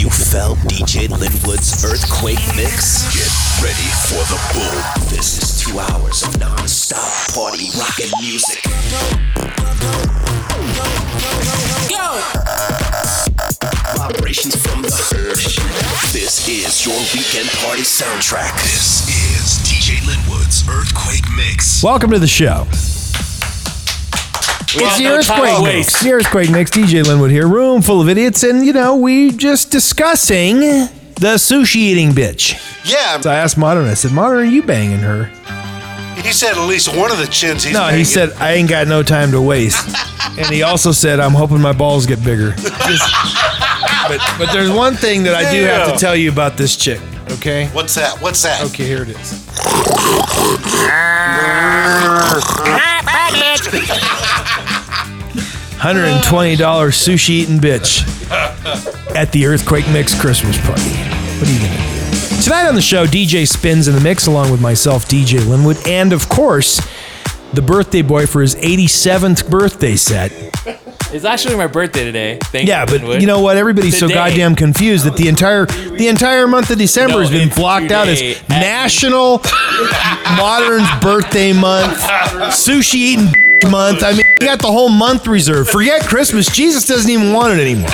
You felt DJ Linwood's Earthquake Mix? Get ready for the boom. This is 2 hours of non-stop party rockin' music. Go! Vibrations from the earth. This is your weekend party soundtrack. This is DJ Linwood's Earthquake Mix. Welcome to the show. It's your Earthquake Mix. The Earthquake Mix. DJ Linwood here. Room full of idiots, and we just discussing the sushi eating bitch. Yeah. So I asked Modern. I said, Modern, are you banging her? He said at least one of the chins he's banging. No, he said I ain't got no time to waste, and he also said I'm hoping my balls get bigger. But there's one thing that I do have to tell you about this chick. Okay. What's that? Okay, here it is. $120 sushi eating bitch at the Earthquake Mix Christmas party. What are you going to do? Tonight on the show, DJ Spins in the Mix, along with myself, DJ Linwood, and of course, the birthday boy for his 87th birthday set. It's actually my birthday today. Thank you, Linwood. You know what? Everybody's today. So goddamn confused that the entire month of December has been blocked out as National Modern Birthday Month, Sushi Eating Month. I mean, you got the whole month reserved. Forget Christmas. Jesus doesn't even want it anymore.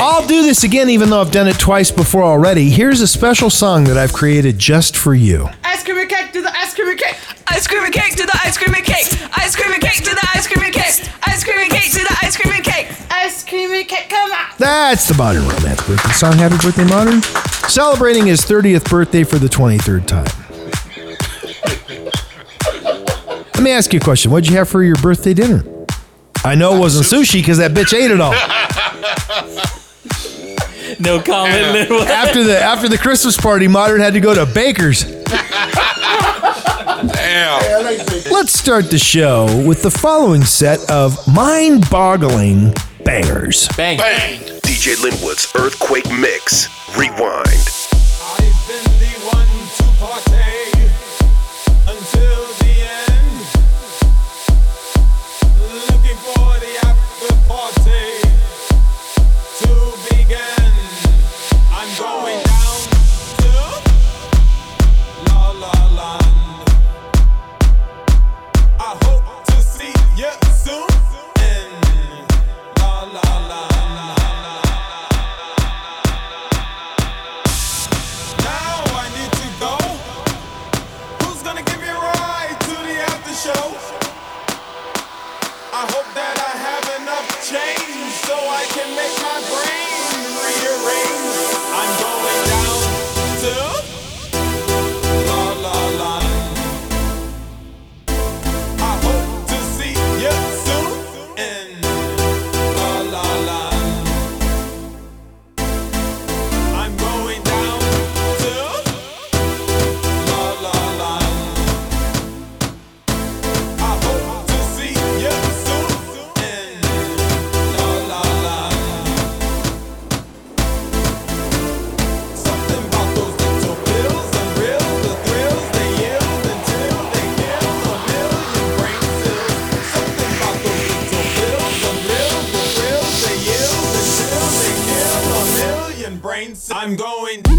I'll do this again, even though I've done it twice before already. Here's a special song that I've created just for you. Ice cream and cake to the ice cream and cake. Ice cream and cake to the ice cream and cake. Ice cream and cake to the ice cream and cake. Ice cream and cake to the ice cream and cake. Ice cream and cake, come on. That's the Modern Romance birthday song. Happy birthday, Modern. Celebrating his 30th birthday for the 23rd time. Let me ask you a question. What'd you have for your birthday dinner? I know it wasn't sushi because that bitch ate it all. No comment. Yeah. After the Christmas party, Modern had to go to Baker's. Damn. Let's start the show with the following set of mind-boggling bangers. Bang. Bang. DJ Linwood's Earthquake Mix. Rewind. I'm going down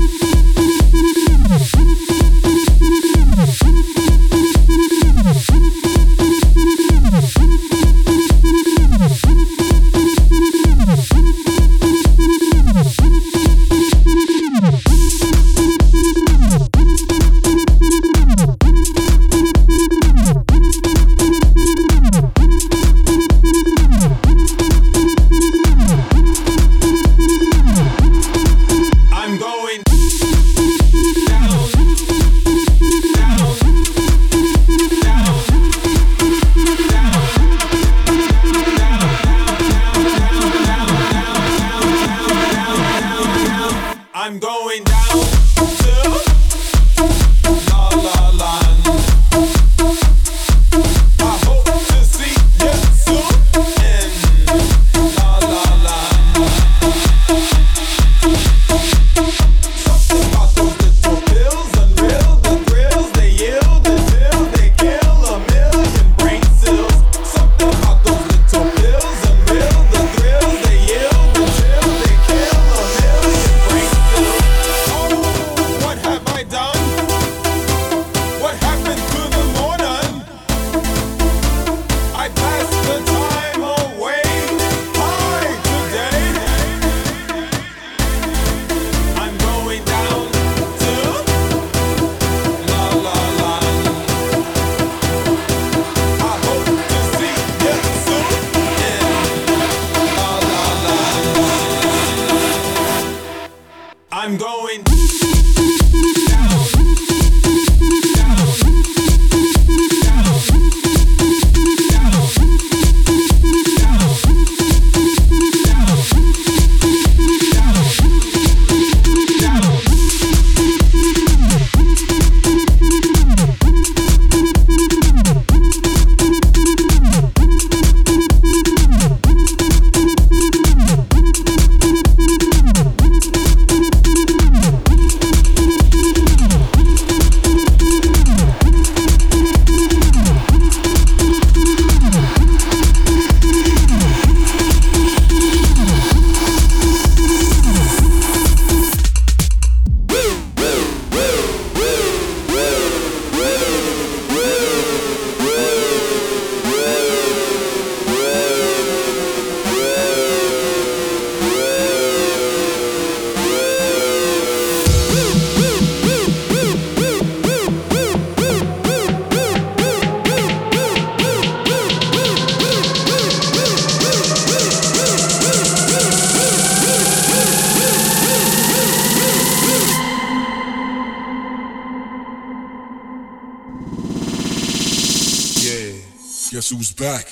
guess who's back?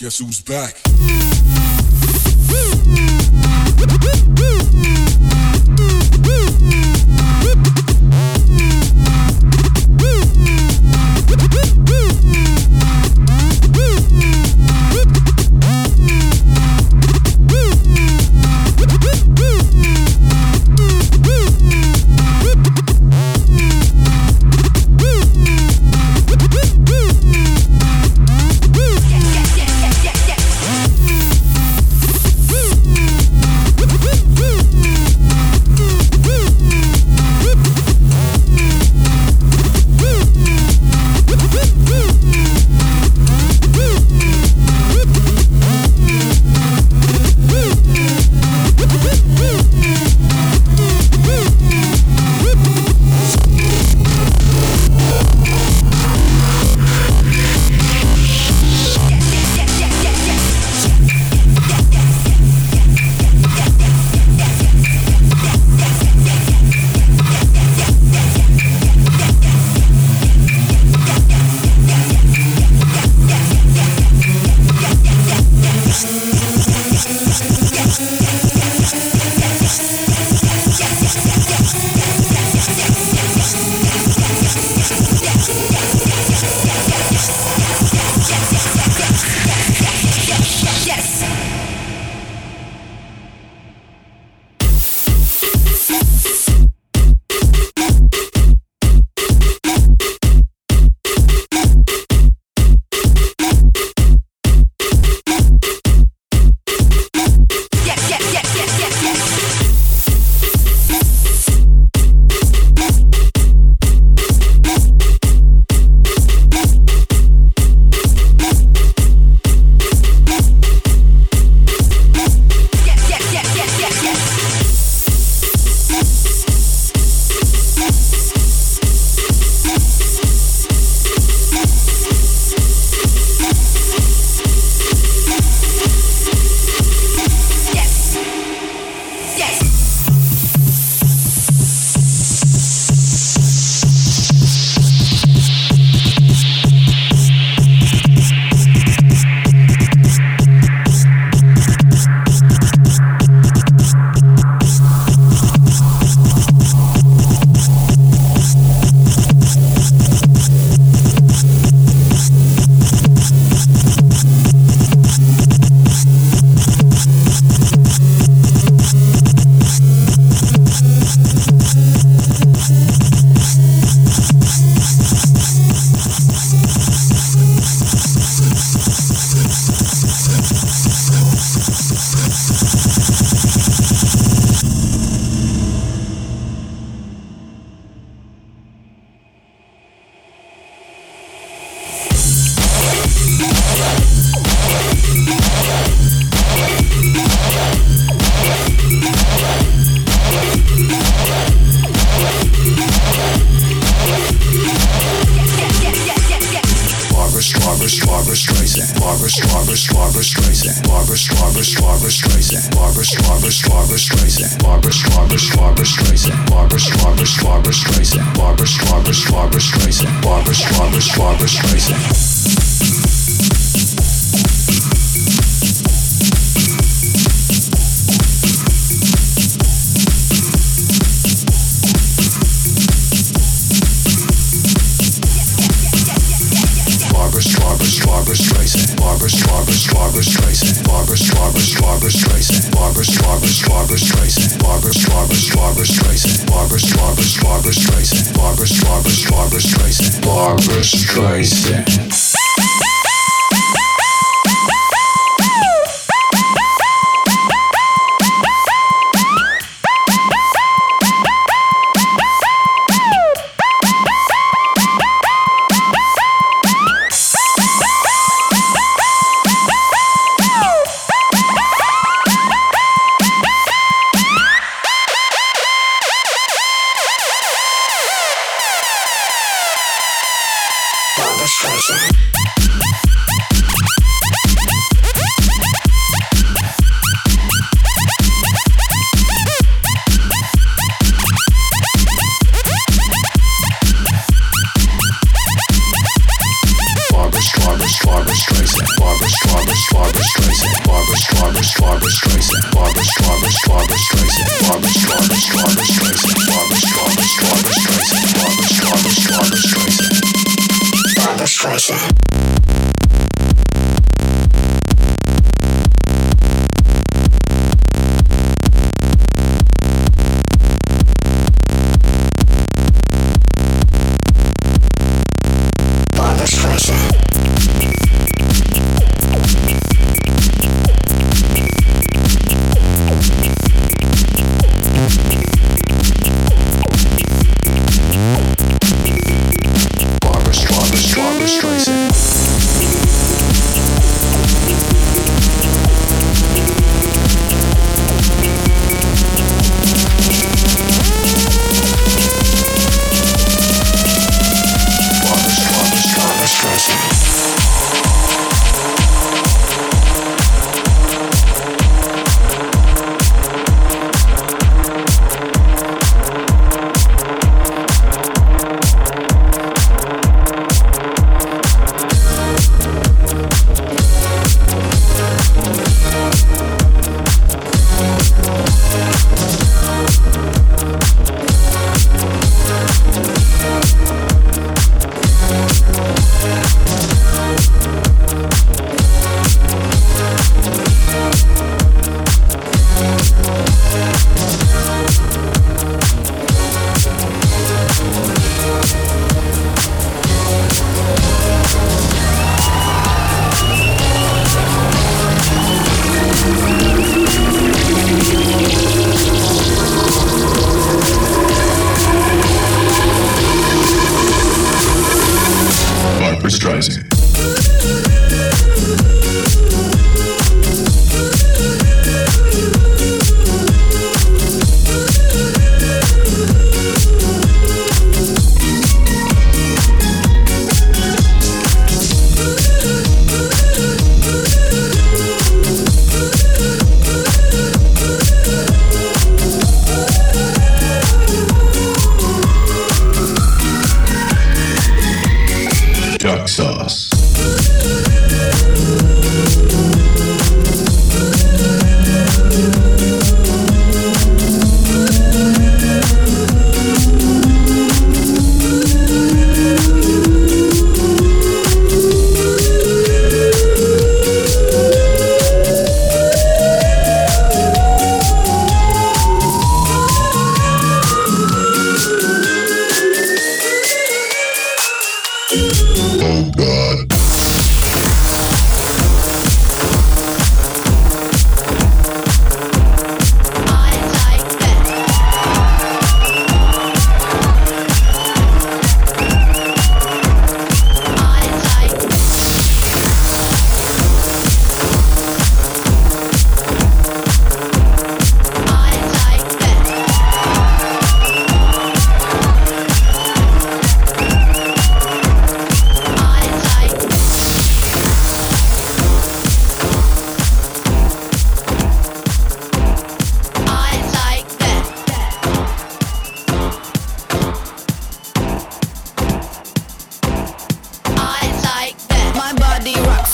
Guess who's back?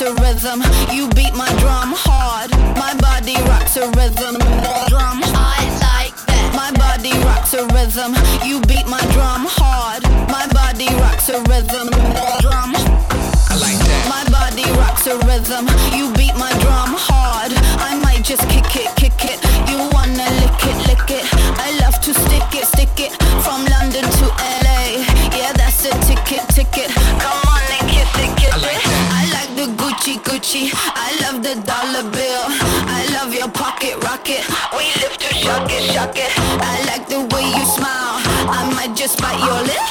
rocks a rhythm. You beat my drum hard. My body rocks a rhythm. Drum, I like that. My body rocks a rhythm. You beat my drum hard. My body rocks a rhythm. Drum, I like that. My body rocks a rhythm. You beat my drum hard. I might just kick it, kick it. You wanna lick it, lick it. I love to stick it, stick it. From London to LA. Yeah, that's a ticket, ticket. Come on and get it, get it. I like the Gucci, Gucci. I love the dollar bill. I love your pocket rocket. We live to shock it, shock it. I like the way you smile. I might just bite your lip.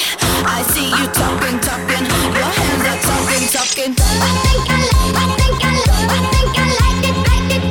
I see you talking, talking. Your hands are talking, talking. I think I like, I think I like, I think I like it, I did.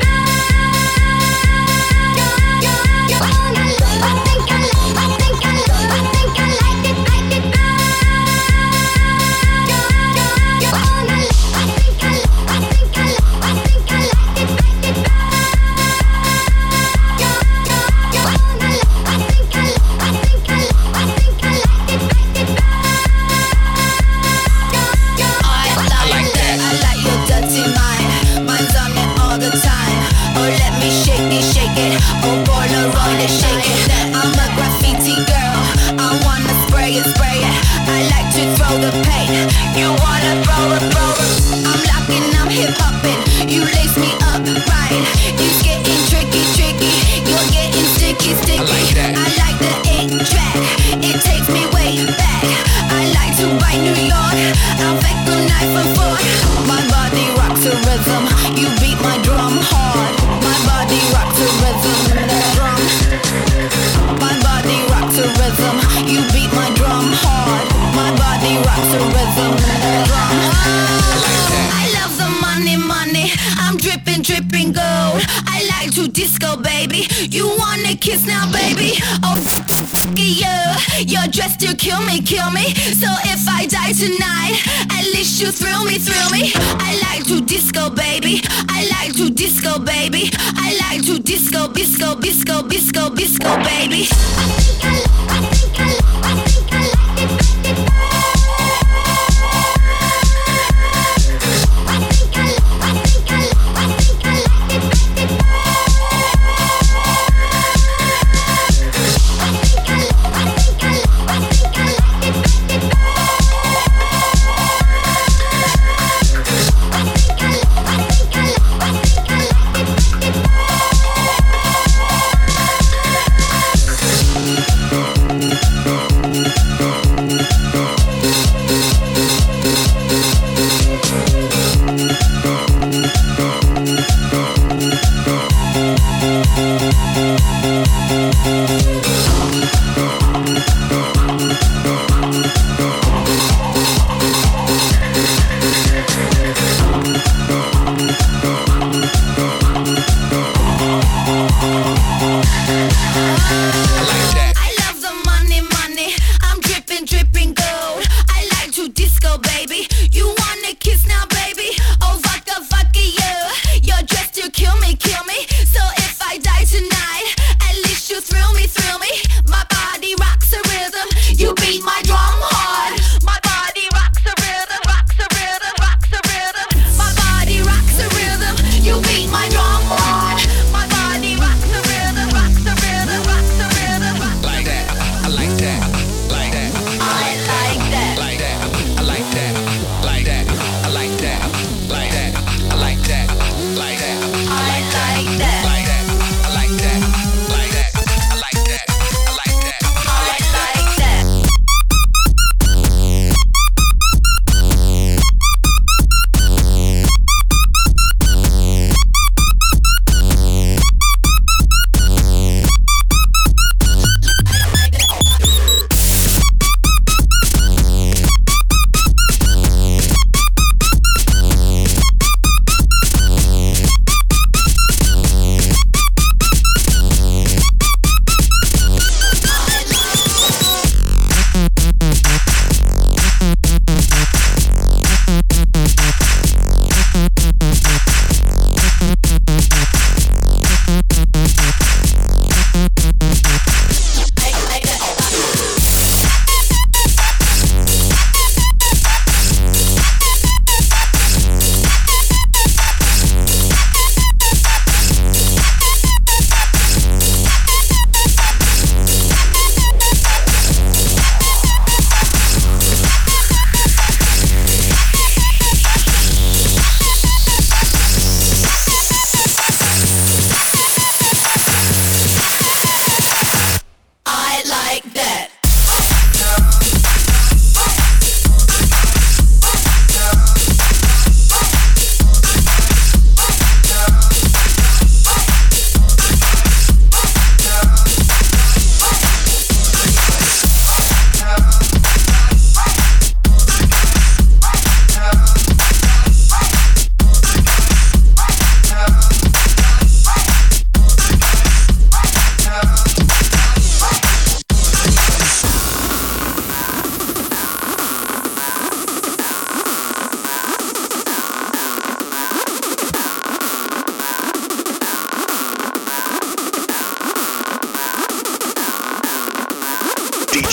Kill me, so if I die tonight, at least you thrill me, thrill me. I like to disco, baby. I like to disco, baby. I like to disco, disco, disco, disco, disco, baby.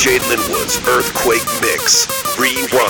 DJ Linwood's Earthquake Mix. Rewind.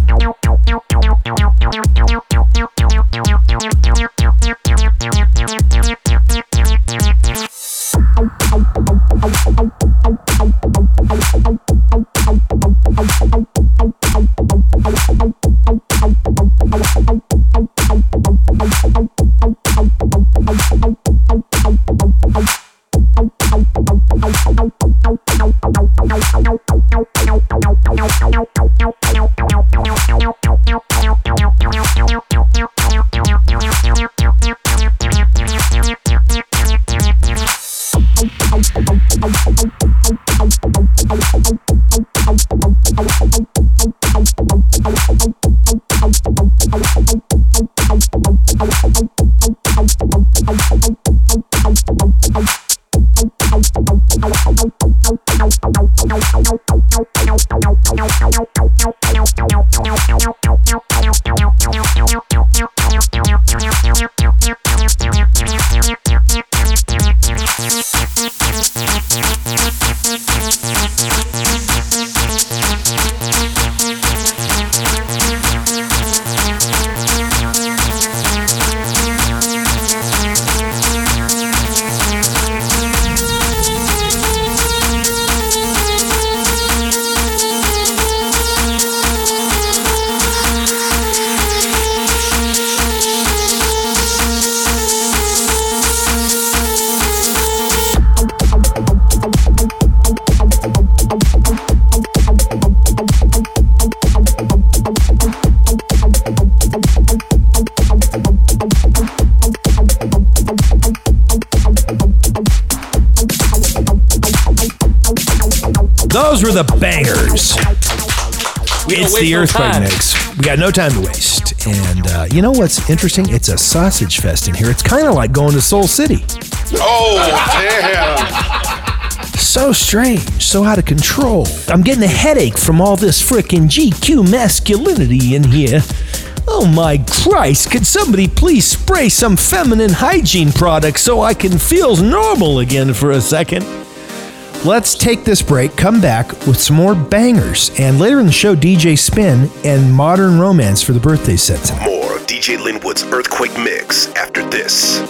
The bangers. It's the Earthquake Mix. We got no time to waste. And you know what's interesting? It's a sausage fest in here. It's kind of like going to Soul City. Oh, damn. So strange. So out of control. I'm getting a headache from all this frickin' GQ masculinity in here. Oh my Christ, could somebody please spray some feminine hygiene product so I can feel normal again for a second? Let's take this break, come back with some more bangers, and later in the show, DJ Spin and Modern Romance for the birthday set. More of DJ Linwood's Earthquake Mix after this.